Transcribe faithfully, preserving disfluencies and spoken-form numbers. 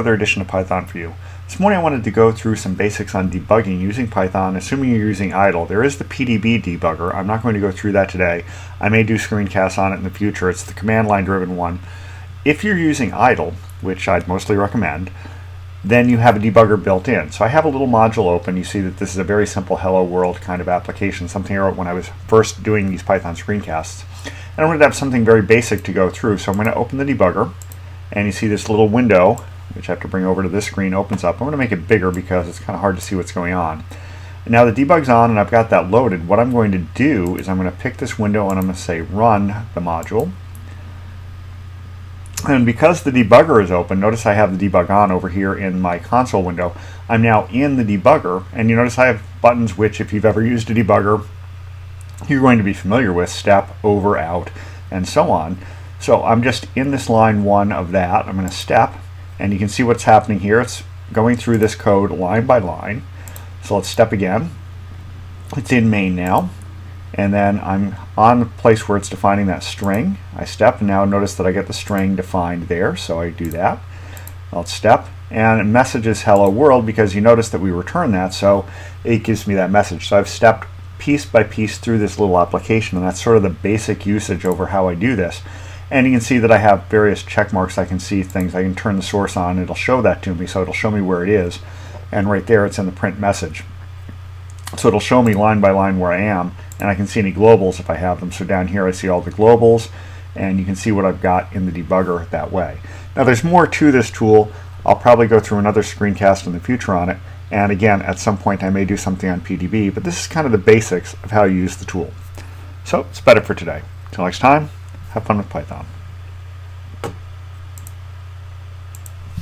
another edition of Python for you. This morning I wanted to go through some basics on debugging using Python, assuming you're using Idle. There is the P D B debugger. I'm not going to go through that today. I may do screencasts on it in the future. It's the command line driven one. If you're using Idle, which I'd mostly recommend, then you have a debugger built in. So I have a little module open. You see that this is a very simple hello world kind of application, something I wrote when I was first doing these Python screencasts. And I wanted to have something very basic to go through. So I'm going to open the debugger, and you see this little window, which I have to bring over to this screen, opens up. I'm going to make it bigger because it's kind of hard to see what's going on. And now the debug's on and I've got that loaded. What I'm going to do is I'm going to pick this window and I'm going to say run the module. And because the debugger is open, notice I have the debug on over here in my console window. I'm now in the debugger, and you notice I have buttons which, if you've ever used a debugger, you're going to be familiar with: step, over, out, and so on. So I'm just in this line one of that. I'm going to step, and you can see what's happening here. It's going through this code line by line. So let's step again. It's in main now. And then I'm on the place where it's defining that string. I step, and now notice that I get the string defined there, so I do that. Let's step, and it messages hello world because you notice that we return that, so it gives me that message. So I've stepped piece by piece through this little application, and that's sort of the basic usage over how I do this. And you can see that I have various check marks. I can see things. I can turn the source on, it'll show that to me, so it'll show me where it is. And right there, it's in the print message. So it'll show me line by line where I am, and I can see any globals if I have them. So down here I see all the globals, and you can see what I've got in the debugger that way. Now there's more to this tool. I'll probably go through another screencast in the future on it, and again at some point I may do something on P D B, but this is kind of the basics of how you use the tool. So that's about it for today. Till next time, have fun with Python.